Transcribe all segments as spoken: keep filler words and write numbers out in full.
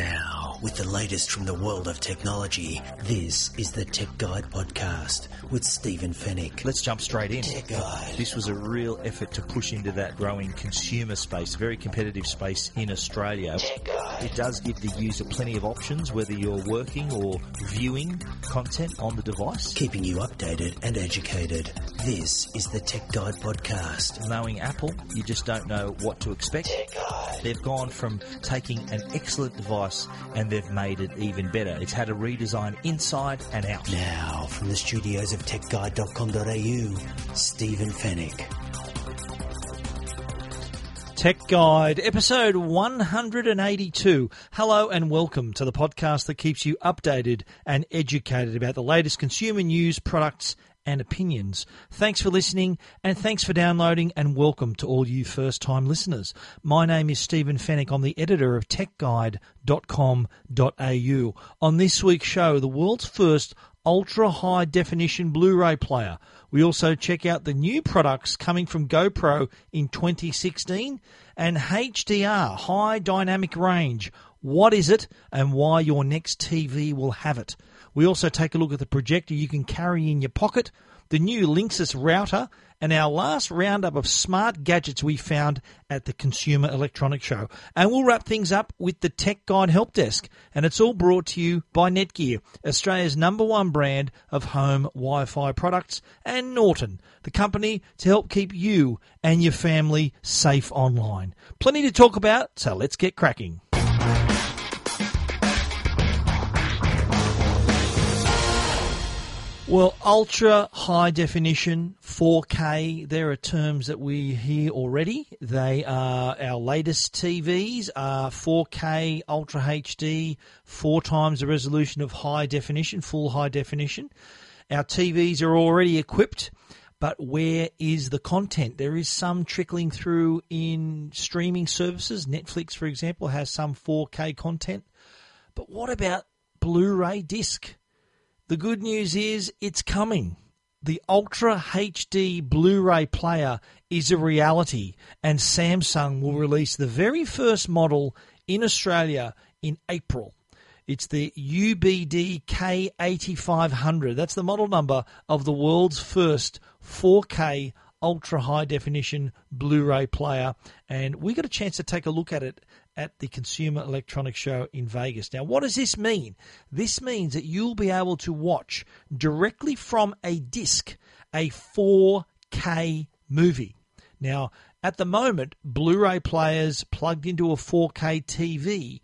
Now, with the latest from the world of technology, this is the Tech Guide Podcast with Stephen Fenech. Let's jump straight in. Tech Guide. This was a real effort to push into that growing consumer space, very competitive space in Australia. Tech Guide. It does give the user plenty of options, whether you're working or viewing content on the device. Keeping you updated and educated. This is the Tech Guide Podcast. Knowing Apple, you just don't know what to expect. Tech Guide. They've gone from taking an excellent device and they've made it even better. It's had a redesign inside and out. Now, from the studios of tech guide dot com dot a u, Stephen Fenech. Tech Guide, episode one hundred eighty-two. Hello and welcome to the podcast that keeps you updated and educated about the latest consumer news, products and opinions. Thanks for listening and thanks for downloading, and welcome to all you first-time listeners. My name is Stephen Fenech. I'm the editor of tech guide dot com dot a u. On this week's show, the world's first ultra-high-definition Blu-ray player. We also check out the new products coming from GoPro in twenty sixteen, and H D R, High Dynamic Range. What is it and why your next T V will have it? We also take a look at the projector you can carry in your pocket, the new Linksys router, and our last roundup of smart gadgets we found at the Consumer Electronics Show. And we'll wrap things up with the Tech Guide Help Desk. And it's all brought to you by Netgear, Australia's number one brand of home Wi-Fi products, and Norton, the company to help keep you and your family safe online. Plenty to talk about, so let's get cracking. Well, ultra high definition, four K, there are terms that we hear already. They are our latest T Vs, are four K, ultra H D, four times the resolution of high definition, full high definition. Our T Vs are already equipped, but where is the content? There is some trickling through in streaming services. Netflix, for example, has some four K content. But what about Blu-ray disc? The good news is it's coming. The Ultra H D Blu-ray player is a reality, and Samsung will release the very first model in Australia in April. It's the U B D K eighty-five hundred. That's the model number of the world's first four K ultra high definition Blu-ray player, and we got a chance to take a look at it at the Consumer Electronics Show in Vegas. Now, what does this mean? This means that you'll be able to watch directly from a disc a four K movie. Now, at the moment, Blu-ray players plugged into a four K T V,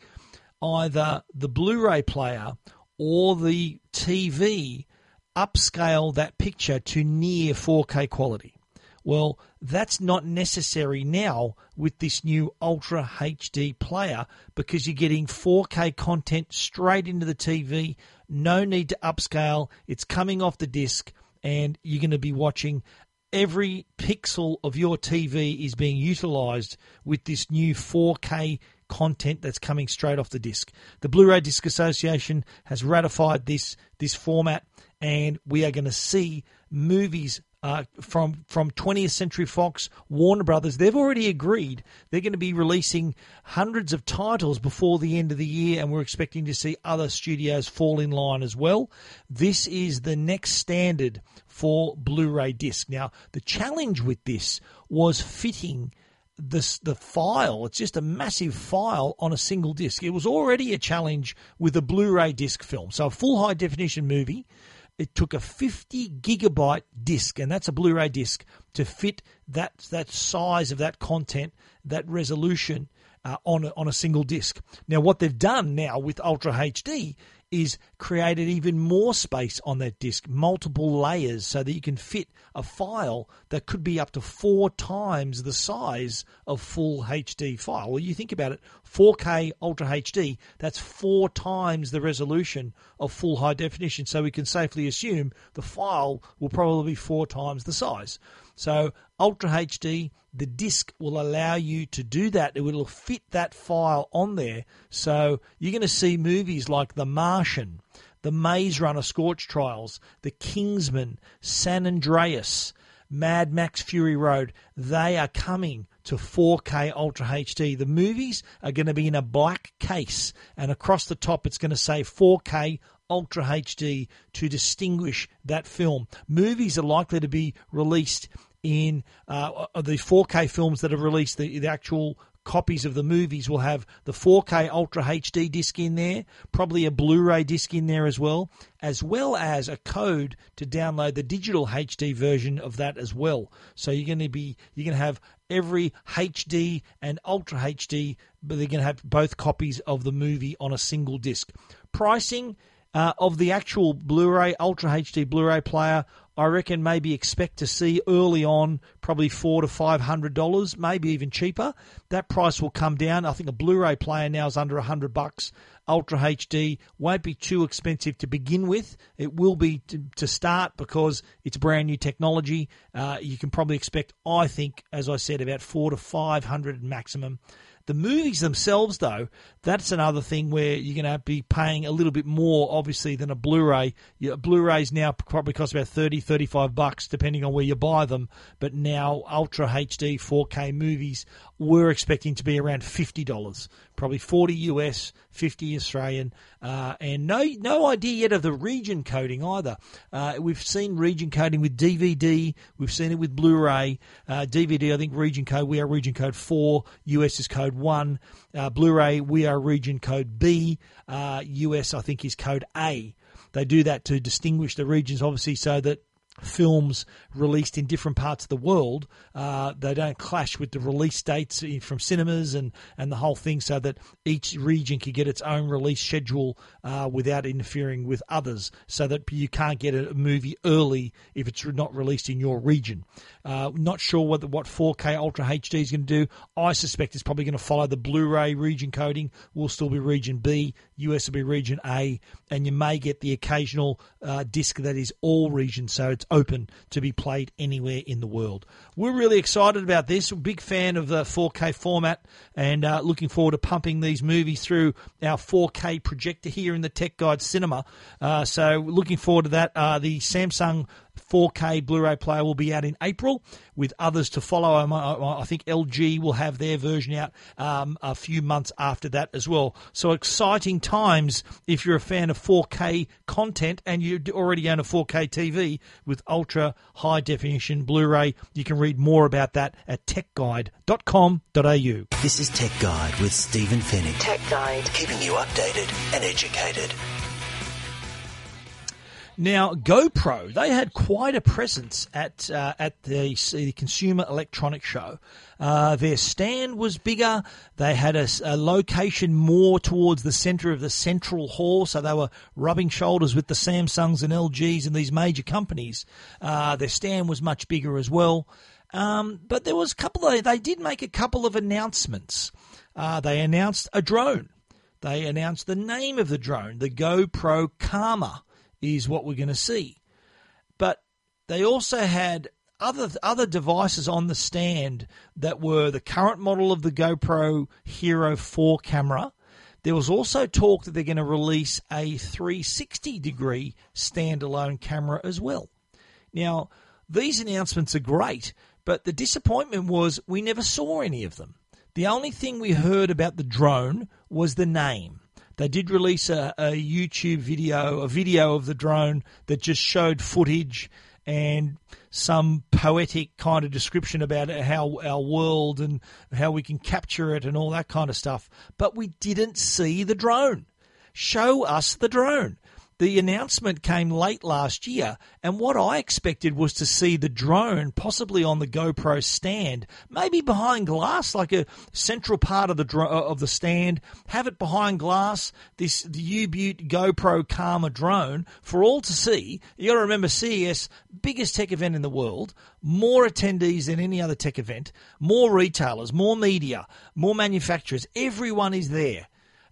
either the Blu-ray player or the T V upscale that picture to near four K quality. Well, that's not necessary now with this new Ultra H D player, because you're getting four K content straight into the T V. No need to upscale. It's coming off the disc, and you're going to be watching. Every pixel of your T V is being utilized with this new four K content that's coming straight off the disc. The Blu-ray Disc Association has ratified this, this format, and we are going to see movies Uh, from from twentieth Century Fox, Warner Brothers. They've already agreed they're going to be releasing hundreds of titles before the end of the year, and we're expecting to see other studios fall in line as well. This is the next standard for Blu-ray disc. Now, the challenge with this was fitting the, the file. It's just a massive file on a single disc. It was already a challenge with a Blu-ray disc film. So a full high-definition movie, it took a fifty gigabyte disc, and that's a Blu-ray disc, to fit that that size of that content, that resolution uh, on, a, on a single disc. Now, what they've done now with Ultra H D is created even more space on that disc, multiple layers, so that you can fit a file that could be up to four times the size of full H D file. Well, you think about it, four K Ultra H D, that's four times the resolution of full high definition, so we can safely assume the file will probably be four times the size. So Ultra H D, the disc will allow you to do that. It will fit that file on there. So you're going to see movies like The Martian, The Maze Runner Scorch Trials, The Kingsman, San Andreas, Mad Max Fury Road. They are coming to four K Ultra H D. The movies are going to be in a black case, and across the top it's going to say four K Ultra H D to distinguish that film. Movies are likely to be released in uh, the four K films that are released, the, the actual copies of the movies will have the four K Ultra H D disc in there, probably a Blu-ray disc in there as well, as well as a code to download the digital H D version of that as well. So you're going to be, you're going to have every H D and Ultra H D, but they're going to have both copies of the movie on a single disc. Pricing uh, of the actual Blu-ray, Ultra H D Blu-ray player, I reckon maybe expect to see early on probably four hundred to five hundred dollars, maybe even cheaper. That price will come down. I think a Blu-ray player now is under one hundred bucks. Ultra H D won't be too expensive to begin with. It will be to, to start because it's brand new technology. Uh, you can probably expect, I think, as I said, about four hundred to five hundred maximum. The movies themselves, though, that's another thing where you're going to be paying a little bit more, obviously, than a Blu-ray. Blu-rays now probably cost about thirty, thirty-five bucks, depending on where you buy them. But now Ultra H D four K movies, we're expecting to be around fifty dollars, probably forty US, fifty Australian, uh, and no no idea yet of the region coding either. Uh, we've seen region coding with D V D. We've seen it with Blu-ray. Uh, D V D, I think region code, we are region code four, U S is code one. Uh, Blu-ray, we are region code B. Uh, U S, I think, is code A. They do that to distinguish the regions, obviously, so that films released in different parts of the world, uh, they don't clash with the release dates from cinemas and, and the whole thing, so that each region can get its own release schedule uh, without interfering with others, so that you can't get a movie early if it's not released in your region. Uh, not sure what, the, what four K Ultra H D is going to do. I suspect it's probably going to follow the Blu-ray region coding. We'll still be region B, U S will be region A, and you may get the occasional uh, disc that is all regions, so it's open to be played anywhere in the world. We're really excited about this. Big fan of the four K format, and uh, looking forward to pumping these movies through our four K projector here in the Tech Guide Cinema. Uh, so looking forward to that. Uh, the Samsung four K Blu-ray player will be out in April, with others to follow. I, I think L G will have their version out um, a few months after that as well. So exciting times if you're a fan of four K content and you already own a four K T V with ultra high definition Blu-ray. You can read more about that at tech guide dot com dot a u. This is Tech Guide with Stephen Fenech. Tech Guide, keeping you updated and educated. Now, GoPro, they had quite a presence at uh, at the, the Consumer Electronics Show. Uh, their stand was bigger. They had a, a location more towards the centre of the central hall, so they were rubbing shoulders with the Samsungs and L Gs and these major companies. Uh, their stand was much bigger as well. Um, but there was a couple of, they did make a couple of announcements. Uh, they announced a drone. They announced the name of the drone, the GoPro Karma, is what we're going to see. But they also had other other devices on the stand that were the current model of the GoPro Hero four camera. There was also talk that they're going to release a three sixty degree standalone camera as well. Now, these announcements are great, but the disappointment was we never saw any of them. The only thing we heard about the drone was the name. They did release a, a YouTube video, a video of the drone that just showed footage and some poetic kind of description about how our world and how we can capture it and all that kind of stuff. But we didn't see the drone. Show us the drone. The announcement came late last year, and what I expected was to see the drone possibly on the GoPro stand, maybe behind glass, like a central part of the dro- of the stand, have it behind glass, this the U-Butte GoPro Karma drone, for all to see. You got to remember C E S, biggest tech event in the world, more attendees than any other tech event, more retailers, more media, more manufacturers, everyone is there.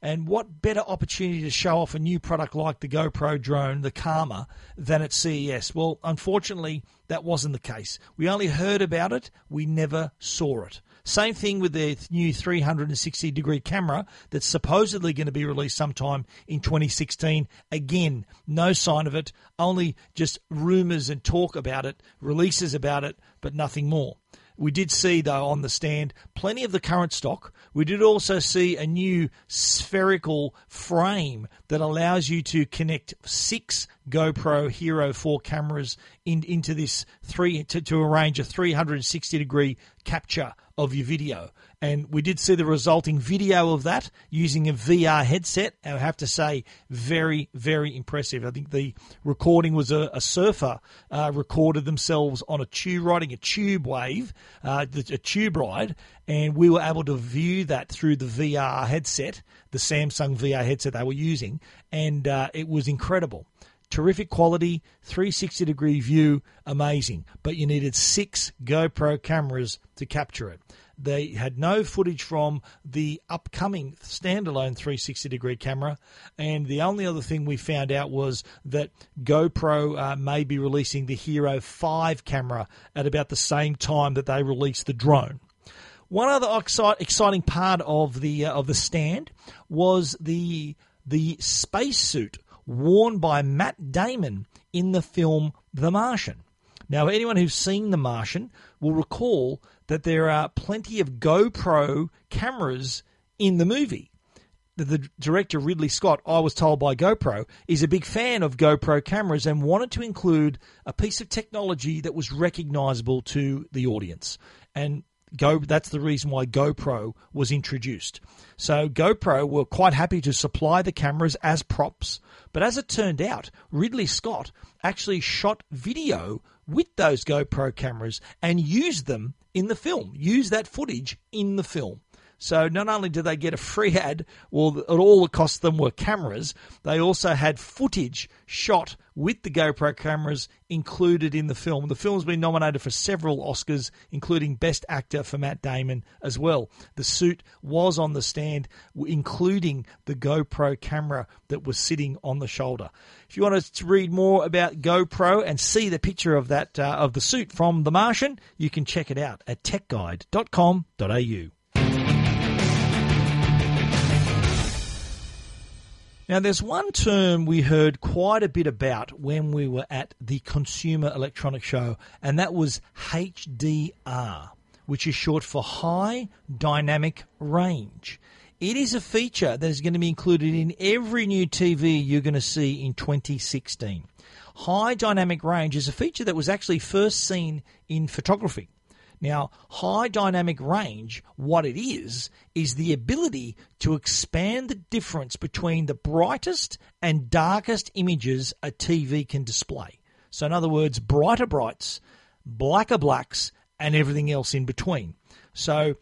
And what better opportunity to show off a new product like the GoPro drone, the Karma, than at C E S? Well, unfortunately, that wasn't the case. We only heard about it. We never saw it. Same thing with their new three sixty degree camera that's supposedly going to be released sometime in twenty sixteen. Again, no sign of it, only just rumours and talk about it, releases about it, but nothing more. We did see, though, on the stand, plenty of the current stock. We did also see a new spherical frame that allows you to connect six GoPro Hero four cameras in, into this three to, to arrange a three hundred sixty degree capture of your video. And we did see the resulting video of that using a V R headset. And I have to say, very, very impressive. I think the recording was a, a surfer uh, recorded themselves on a tube riding, a tube wave, uh, a tube ride. And we were able to view that through the V R headset, the Samsung V R headset they were using. And uh, it was incredible. Terrific quality, three hundred sixty degree view, amazing. But you needed six GoPro cameras to capture it. They had no footage from the upcoming standalone three hundred sixty degree camera. And the only other thing we found out was that GoPro uh, may be releasing the Hero five camera at about the same time that they released the drone. One other exciting part of the uh, of the stand was the the spacesuit worn by Matt Damon in the film The Martian. Now, anyone who's seen The Martian will recall that there are plenty of GoPro cameras in the movie. The, the director, Ridley Scott, I was told by GoPro, is a big fan of GoPro cameras and wanted to include a piece of technology that was recognizable to the audience. And Go, that's the reason why GoPro was introduced. So GoPro were quite happy to supply the cameras as props. But as it turned out, Ridley Scott actually shot video with those GoPro cameras and used them in the film, used that footage in the film. So not only did they get a free ad, well, at all the cost of them were cameras, they also had footage shot with the GoPro cameras included in the film. The film's been nominated for several Oscars, including Best Actor for Matt Damon as well. The suit was on the stand, including the GoPro camera that was sitting on the shoulder. If you want to read more about GoPro and see the picture of that uh, of the suit from The Martian, you can check it out at tech guide dot com dot a u. Now, there's one term we heard quite a bit about when we were at the Consumer Electronics Show, and that was H D R, which is short for High Dynamic Range. It is a feature that is going to be included in every new T V you're going to see in twenty sixteen. High Dynamic Range is a feature that was actually first seen in photography. Now, high dynamic range, what it is, is the ability to expand the difference between the brightest and darkest images a T V can display. So in other words, brighter brights, blacker blacks, and everything else in between. So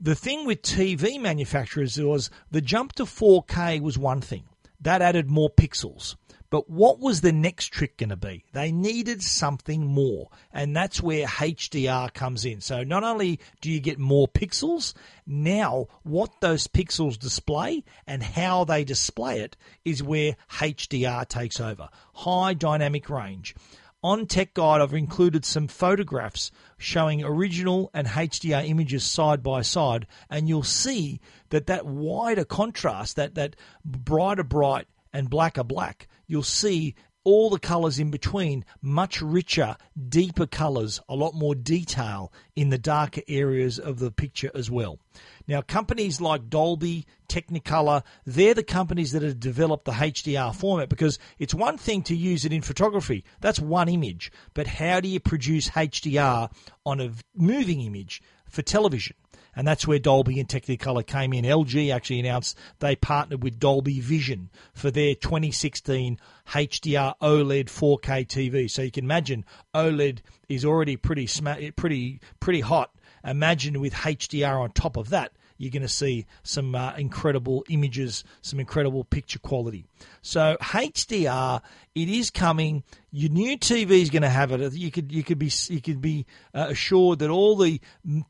the thing with T V manufacturers was the jump to four K was one thing. That added more pixels. But what was the next trick going to be? They needed something more, and that's where H D R comes in. So not only do you get more pixels, now what those pixels display and how they display it is where H D R takes over, high dynamic range. On Tech Guide, I've included some photographs showing original and H D R images side by side, and you'll see that that wider contrast, that, that brighter bright and blacker black, you'll see all the colours in between, much richer, deeper colours, a lot more detail in the darker areas of the picture as well. Now, companies like Dolby, Technicolor, they're the companies that have developed the H D R format, because it's one thing to use it in photography. That's one image. But how do you produce H D R on a moving image for television? And that's where Dolby and Technicolor came in. L G actually announced they partnered with Dolby Vision for their twenty sixteen H D R OLED four K T V. So you can imagine OLED is already pretty pretty, pretty hot. Imagine with H D R on top of that, you're going to see some uh, incredible images, some incredible picture quality. So H D R, it is coming. Your new T V is going to have it. You could you could be you could be uh, assured that all the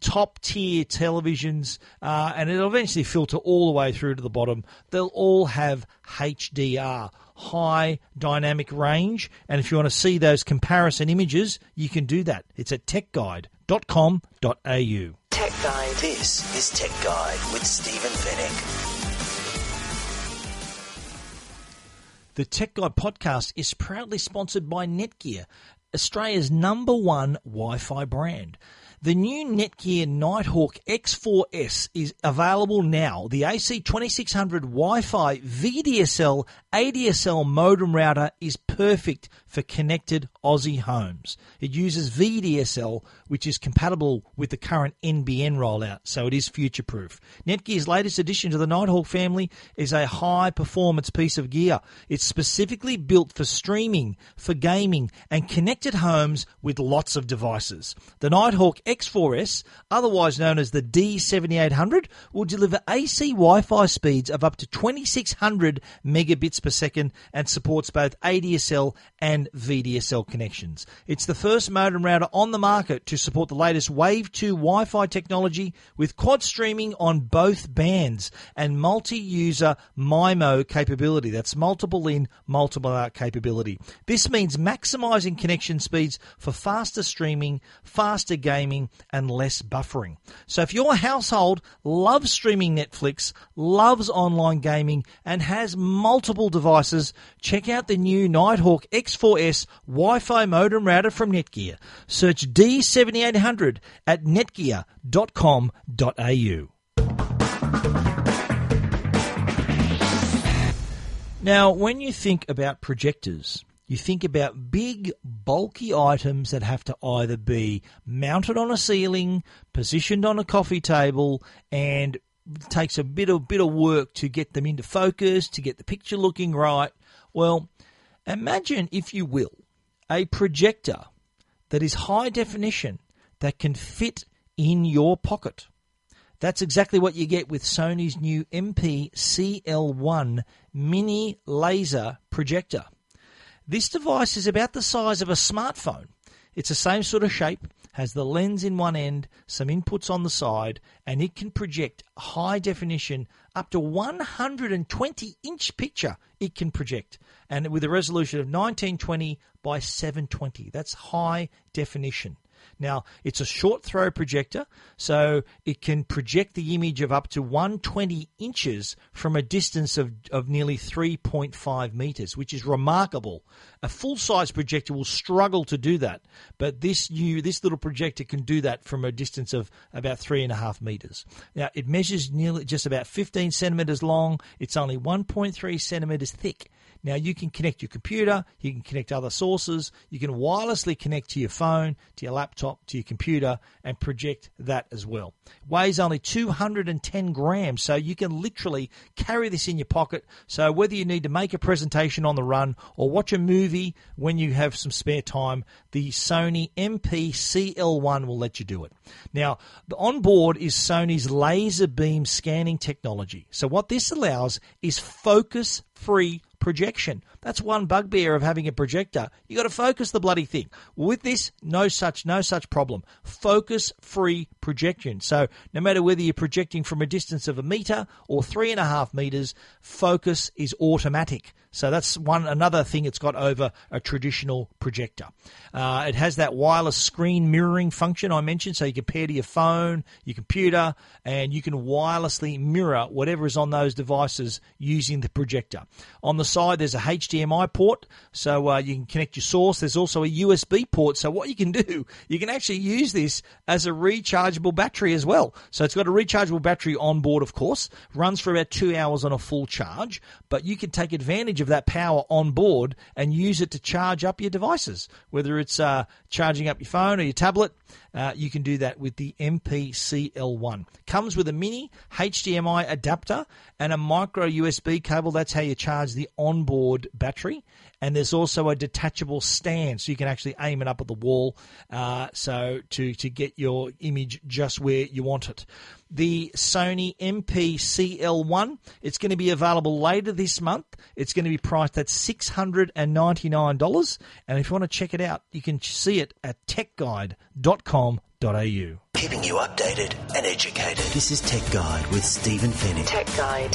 top tier televisions, uh, and it'll eventually filter all the way through to the bottom. They'll all have H D R, high dynamic range. And if you want to see those comparison images, you can do that. It's at tech guide dot com dot a u. Tech Guide. This is Tech Guide with Stephen Fenech. The Tech Guide podcast is proudly sponsored by Netgear, Australia's number one Wi-Fi brand. The new Netgear Nighthawk X four S is available now. The A C twenty-six hundred Wi-Fi V D S L A D S L modem router is perfect for connected Aussie homes. It uses V D S L, which is compatible with the current N B N rollout, so it is future-proof. Netgear's latest addition to the Nighthawk family is a high-performance piece of gear. It's specifically built for streaming, for gaming, and connected homes with lots of devices. The Nighthawk X four S, otherwise known as the D seventy-eight hundred, will deliver A C Wi-Fi speeds of up to twenty-six hundred megabits per second and supports both A D S L and V D S L connections. It's the first modem router on the market to support the latest Wave two Wi-Fi technology with quad streaming on both bands and multi-user MIMO capability. That's multiple in, multiple out capability. This means maximizing connection speeds for faster streaming, faster gaming, and less buffering. So if your household loves streaming Netflix, loves online gaming, and has multiple devices, check out the new Nighthawk X four S Wi-Fi modem router from Netgear. Search D seventy-eight hundred at netgear dot com dot a u. Now, when you think about projectors, you think about big, bulky items that have to either be mounted on a ceiling, positioned on a coffee table, and takes a bit of bit of work to get them into focus, to get the picture looking right. Well, imagine, if you will, a projector that is high definition that can fit in your pocket. That's exactly what you get with Sony's new M P C L one mini laser projector. This device is about the size of a smartphone. It's the same sort of shape, has the lens in one end, some inputs on the side, and it can project high definition up to one hundred twenty inch picture it can project, and with a resolution of nineteen twenty by seven twenty. That's high definition. Now, it's a short throw projector, so it can project the image of up to one hundred twenty inches from a distance of, of nearly three point five meters, which is remarkable. A full-size projector will struggle to do that, but this new this little projector can do that from a distance of about three and a half meters. Now, it measures nearly just about fifteen centimeters long. It's only one point three centimeters thick. Now, you can connect your computer, you can connect other sources, you can wirelessly connect to your phone, to your laptop, to your computer, and project that as well. It weighs only two hundred ten grams, so you can literally carry this in your pocket. So whether you need to make a presentation on the run or watch a movie when you have some spare time, the Sony M P C L one will let you do it. Now, on board is Sony's laser beam scanning technology. So what this allows is focus-free projection. That's one bugbear of having a projector. You got to focus the bloody thing. With this, no such no such problem. Focus-free projection. So no matter whether you're projecting from a distance of a meter or three and a half meters, focus is automatic. So that's one another thing it's got over a traditional projector. Uh, it has that wireless screen mirroring function I mentioned, so you can pair to your phone, your computer, and you can wirelessly mirror whatever is on those devices using the projector. On the side, there's a H D M I port, so uh, you can connect your source. There's also a U S B port, so what you can do, you can actually use this as a rechargeable battery as well. So it's got a rechargeable battery on board, of course, runs for about two hours on a full charge, but you can take advantage of that power on board and use it to charge up your devices, whether it's uh, charging up your phone or your tablet. Uh, you can do that with the M P C L one. Comes with a mini H D M I adapter and a micro U S B cable. That's how you charge the onboard battery. And there's also a detachable stand, so you can actually aim it up at the wall uh, so to, to get your image just where you want it. The Sony M P C L one, it's going to be available later this month. It's going to be priced at six hundred ninety-nine dollars. And if you want to check it out, you can see it at tech guide dot com dot a u. Keeping you updated and educated. This is Tech Guide with Stephen Fenech. Tech Guide.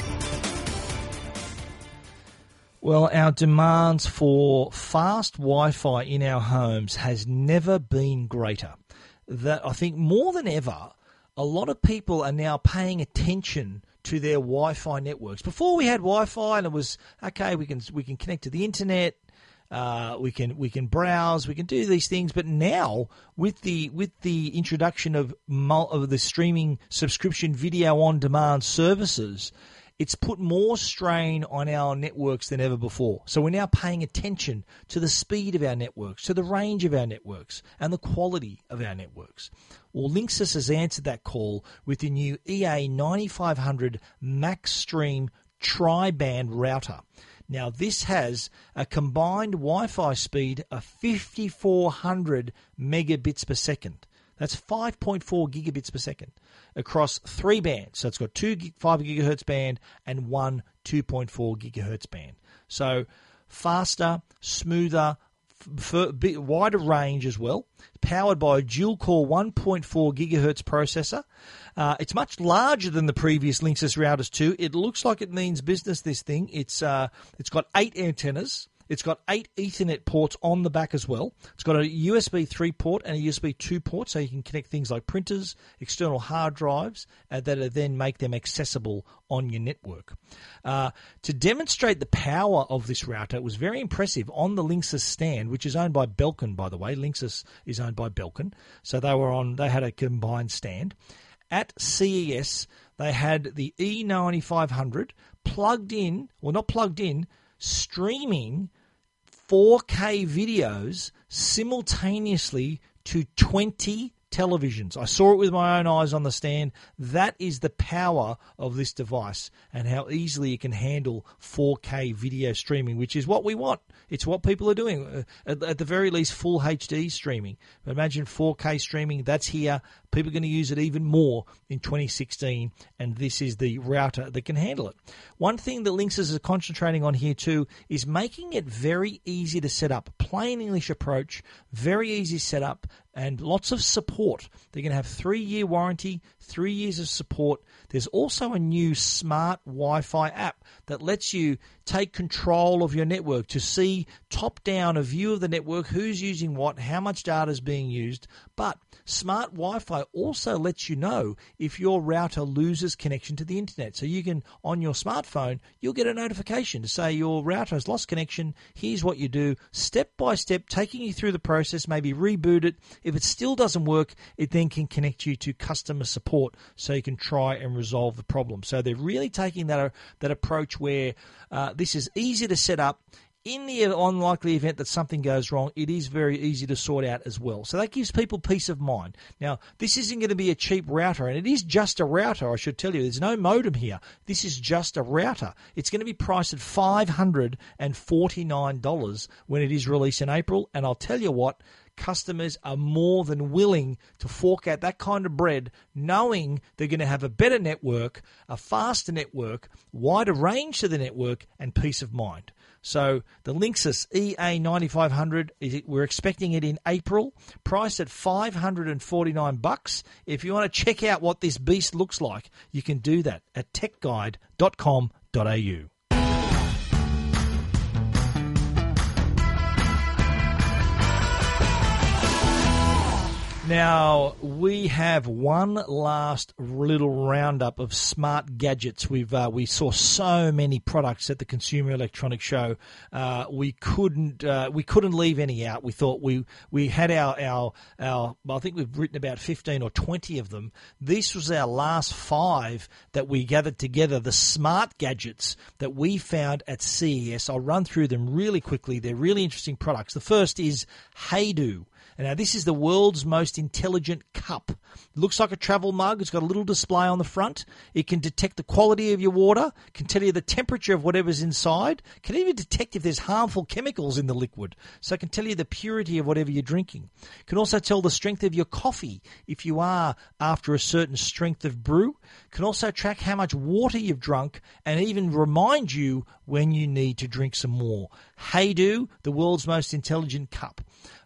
Well, our demands for fast Wi-Fi in our homes has never been greater. That I think more than ever, a lot of people are now paying attention to their Wi-Fi networks. Before we had Wi-Fi and it was, okay, we can we can connect to the internet, Uh, we can we can browse, we can do these things. But now with the with the introduction of mul- of the streaming subscription video on demand services, it's put more strain on our networks than ever before. So we're now paying attention to the speed of our networks, to the range of our networks, and the quality of our networks. Well, Linksys has answered that call with the new E A ninety-five hundred Max Stream Tri-Band router. Now, this has a combined Wi-Fi speed of fifty-four hundred megabits per second. That's five point four gigabits per second across three bands. So it's got two five gigahertz band and one two point four gigahertz band. So faster, smoother, f- bit wider range as well. Powered by a dual-core one point four gigahertz processor. Uh, it's much larger than the previous Linksys routers too. It looks like it means business, this thing. It's uh, it's got eight antennas. It's got eight Ethernet ports on the back as well. It's got a U S B three port and a U S B two port, so you can connect things like printers, external hard drives, uh, that then make them accessible on your network. Uh, to demonstrate the power of this router, it was very impressive on the Linksys stand, which is owned by Belkin, by the way. Linksys is owned by Belkin, so they were on. They had a combined stand. At C E S, they had the E ninety-five hundred plugged in, well, not plugged in, streaming four K videos simultaneously to twenty televisions. I saw it with my own eyes on the stand. That is the power of this device and how easily it can handle four K video streaming, which is what we want. It's what people are doing, at, at the very least, full H D streaming. But imagine four K streaming. That's here. People are going to use it even more in twenty sixteen, and this is the router that can handle it. One thing that Linksys is concentrating on here too is making it very easy to set up. Plain English approach, very easy setup, and lots of support. They're going to have three-year warranty, three years of support. There's also a new smart Wi-Fi app that lets you take control of your network to see top-down a view of the network, who's using what, how much data is being used. But smart Wi-Fi also lets you know if your router loses connection to the internet. So you can, on your smartphone, you'll get a notification to say your router has lost connection. Here's what you do, step by step, taking you through the process, maybe reboot it. If it still doesn't work, it then can connect you to customer support so you can try and resolve the problem. So they're really taking that, that approach where uh, this is easy to set up. In the unlikely event that something goes wrong, it is very easy to sort out as well. So that gives people peace of mind. Now, this isn't going to be a cheap router, and it is just a router, I should tell you. There's no modem here. This is just a router. It's going to be priced at five hundred forty-nine dollars when it is released in April, and I'll tell you what, customers are more than willing to fork out that kind of bread, knowing they're going to have a better network, a faster network, wider range to the network, and peace of mind. So the Linksys E A ninety-five hundred, we're expecting it in April, priced at five hundred forty-nine dollars. If you want to check out what this beast looks like, you can do that at tech guide dot com dot a u. Now, we have one last little roundup of smart gadgets. We've uh, we saw so many products at the Consumer Electronics Show. Uh, we couldn't uh, we couldn't leave any out. We thought we we had our our our. I think we've written about fifteen or twenty of them. This was our last five that we gathered together. The smart gadgets that we found at C E S. I'll run through them really quickly. They're really interesting products. The first is Heydo. Now, this is the world's most intelligent cup. It looks like a travel mug. It's got a little display on the front. It can detect the quality of your water, can tell you the temperature of whatever's inside, can even detect if there's harmful chemicals in the liquid, so it can tell you the purity of whatever you're drinking. It can also tell the strength of your coffee if you are after a certain strength of brew. It can also track how much water you've drunk and even remind you when you need to drink some more. Heydo, the world's most intelligent cup.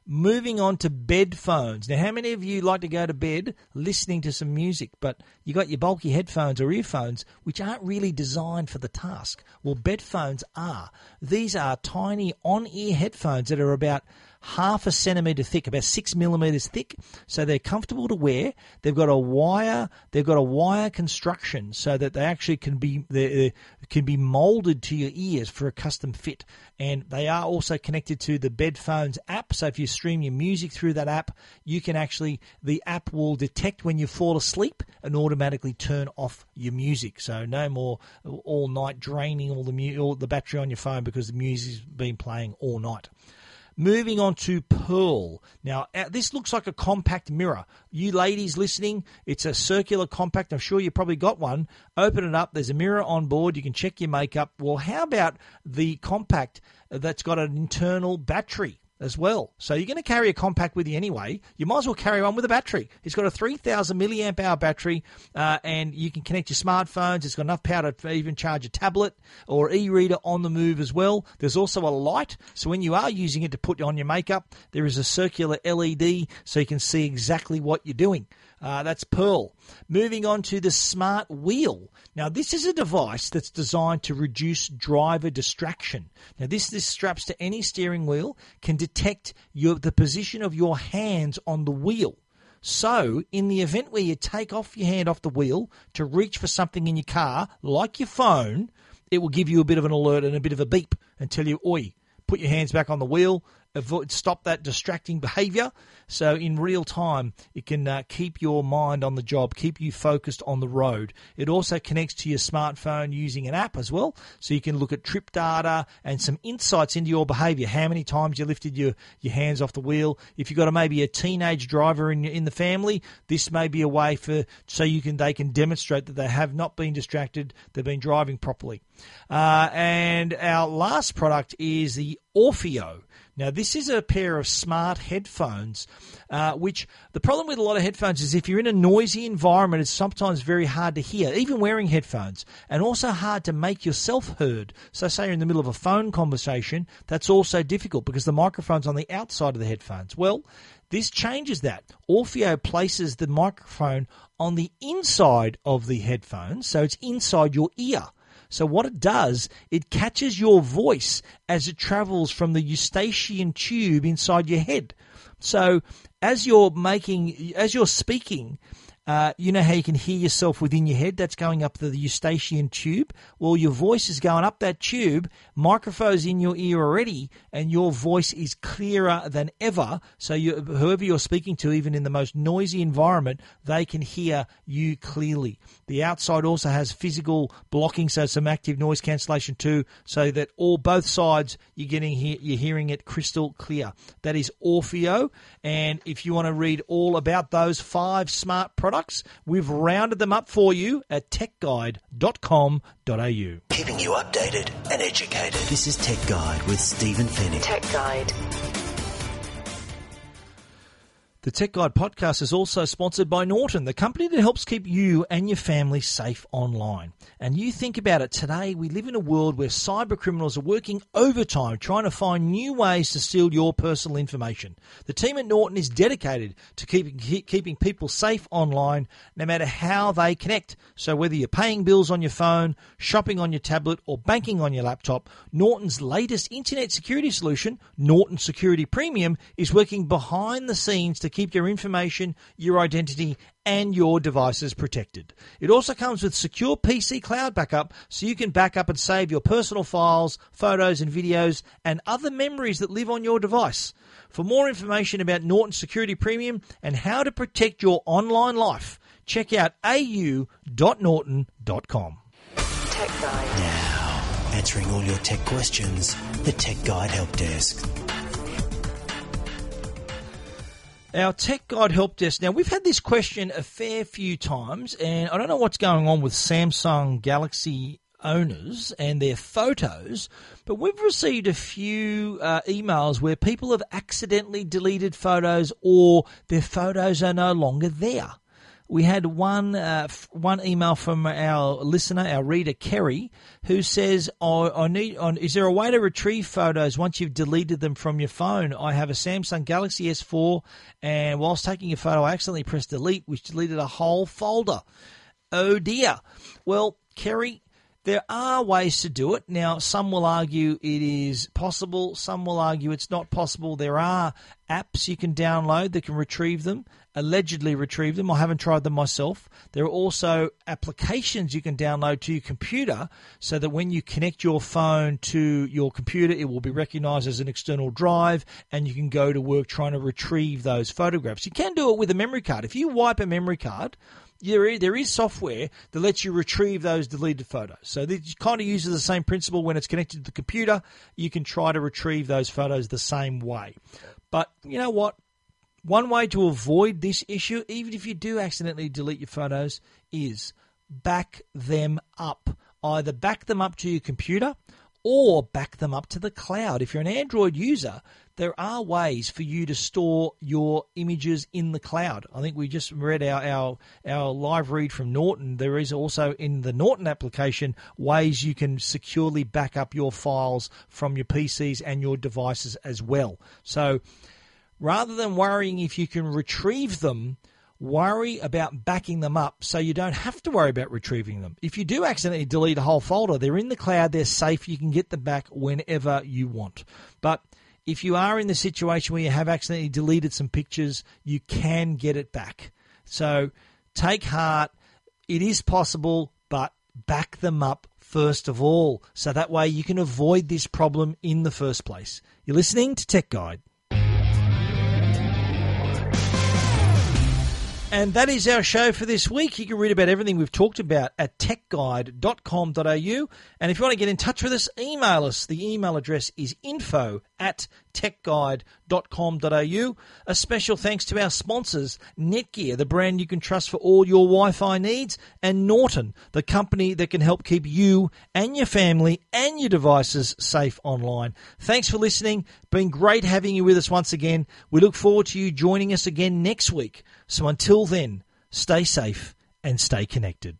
Moving on to Bedphones. Now, how many of you like to go to bed listening to some music, but you got your bulky headphones or earphones, which aren't really designed for the task? Well, Bedphones are. These are tiny on-ear headphones that are about half a centimetre thick, about six millimetres thick, so they're comfortable to wear. They've got a wire, they've got a wire construction so that they actually can be they, can be moulded to your ears for a custom fit. And they are also connected to the Bedphones app, so if you stream your music through that app, you can actually, the app will detect when you fall asleep and automatically turn off your music. So no more all night draining all the mu- all the battery on your phone because the music's been playing all night. Moving on to Pearl. Now, this looks like a compact mirror. You ladies listening, it's a circular compact. I'm sure you probably got one. Open it up. There's a mirror on board. You can check your makeup. Well, how about the compact that's got an internal battery as well? So you're going to carry a compact with you anyway. You might as well carry one with a battery. It's got a three thousand milliamp hour battery, uh, and you can connect your smartphones. It's got enough power to even charge a tablet or e-reader on the move as well. There's also a light, so when you are using it to put on your makeup, there is a circular L E D so you can see exactly what you're doing. Uh, that's Pearl. Moving on to the Smart Wheel. Now, this is a device that's designed to reduce driver distraction. Now, this, this straps to any steering wheel, can detect your, the position of your hands on the wheel. So, in the event where you take off your hand off the wheel to reach for something in your car, like your phone, it will give you a bit of an alert and a bit of a beep and tell you, oi, put your hands back on the wheel. Avoid, stop that distracting behavior. So in real time, it can uh, keep your mind on the job, keep you focused on the road. It also connects to your smartphone using an app as well. So you can look at trip data and some insights into your behavior. How many times you lifted your, your hands off the wheel. If you've got a, maybe a teenage driver in in the family, this may be a way for so you can they can demonstrate that they have not been distracted, they've been driving properly. Uh, and our last product is the Orfeo. Now, this is a pair of smart headphones, uh, which the problem with a lot of headphones is if you're in a noisy environment, it's sometimes very hard to hear, even wearing headphones, and also hard to make yourself heard. So say you're in the middle of a phone conversation, that's also difficult because the microphone's on the outside of the headphones. Well, this changes that. Orfeo places the microphone on the inside of the headphones, so it's inside your ear. So what it does, it catches your voice as it travels from the eustachian tube inside your head. So as you're making, as you're speaking, uh, you know how you can hear yourself within your head? That's going up to the eustachian tube. Well, your voice is going up that tube, microphone's in your ear already, and your voice is clearer than ever. So you, whoever you're speaking to, even in the most noisy environment, they can hear you clearly. The outside also has physical blocking, so some active noise cancellation too, so that all both sides you're getting here, you're hearing it crystal clear. That is Orfeo, and if you want to read all about those five smart products, we've rounded them up for you at tech guide dot com dot a u. Keeping you updated and educated. This is Tech Guide with Stephen Fenech. Tech Guide. The Tech Guide podcast is also sponsored by Norton, the company that helps keep you and your family safe online. And you think about it, today we live in a world where cyber criminals are working overtime trying to find new ways to steal your personal information. The team at Norton is dedicated to keep, keep, keeping people safe online no matter how they connect. So whether you're paying bills on your phone, shopping on your tablet or banking on your laptop, Norton's latest internet security solution, Norton Security Premium, is working behind the scenes to keep your information, your identity, and your devices protected. It also comes with secure P C cloud backup, so you can back up and save your personal files, photos and videos, and other memories that live on your device. For more information about Norton Security Premium and how to protect your online life, check out a u dot norton dot com. Tech Guide. Now, answering all your tech questions, the Tech Guide Help Desk. Our Tech Guide Help Desk. Now, we've had this question a fair few times, and I don't know what's going on with Samsung Galaxy owners and their photos, but we've received a few uh, emails where people have accidentally deleted photos or their photos are no longer there. We had one uh, f- one email from our listener, our reader, Kerry, who says, oh, I need, oh, is there a way to retrieve photos once you've deleted them from your phone? I have a Samsung Galaxy S four, and whilst taking a photo, I accidentally pressed delete, which deleted a whole folder. Oh, dear. Well, Kerry, There are ways to do it. Now, some will argue it is possible. Some will argue it's not possible. There are apps you can download that can retrieve them, allegedly retrieve them. I haven't tried them myself. There are also applications you can download to your computer so that when you connect your phone to your computer, it will be recognized as an external drive and you can go to work trying to retrieve those photographs. You can do it with a memory card. If you wipe a memory card, there is software that lets you retrieve those deleted photos. So it kind of uses the same principle. When it's connected to the computer, you can try to retrieve those photos the same way. But you know what? One way to avoid this issue, even if you do accidentally delete your photos, is back them up. Either back them up to your computer or back them up to the cloud. If you're an Android user, there are ways for you to store your images in the cloud. I think we just read our, our, our live read from Norton. There is also in the Norton application ways you can securely back up your files from your P Cs and your devices as well. So rather than worrying if you can retrieve them, worry about backing them up so you don't have to worry about retrieving them. If you do accidentally delete a whole folder, they're in the cloud, they're safe, you can get them back whenever you want. But if you are in the situation where you have accidentally deleted some pictures, you can get it back. So take heart, it is possible, but back them up first of all, so that way you can avoid this problem in the first place. You're listening to Tech Guide. And that is our show for this week. You can read about everything we've talked about at tech guide dot com dot a u. And if you want to get in touch with us, email us. The email address is info at tech guide dot com dot a u. A special thanks to our sponsors, Netgear, the brand you can trust for all your Wi-Fi needs, and Norton, the company that can help keep you and your family and your devices safe online. Thanks for listening. Been great having you with us once again. We look forward to you joining us again next week. So until then, stay safe and stay connected.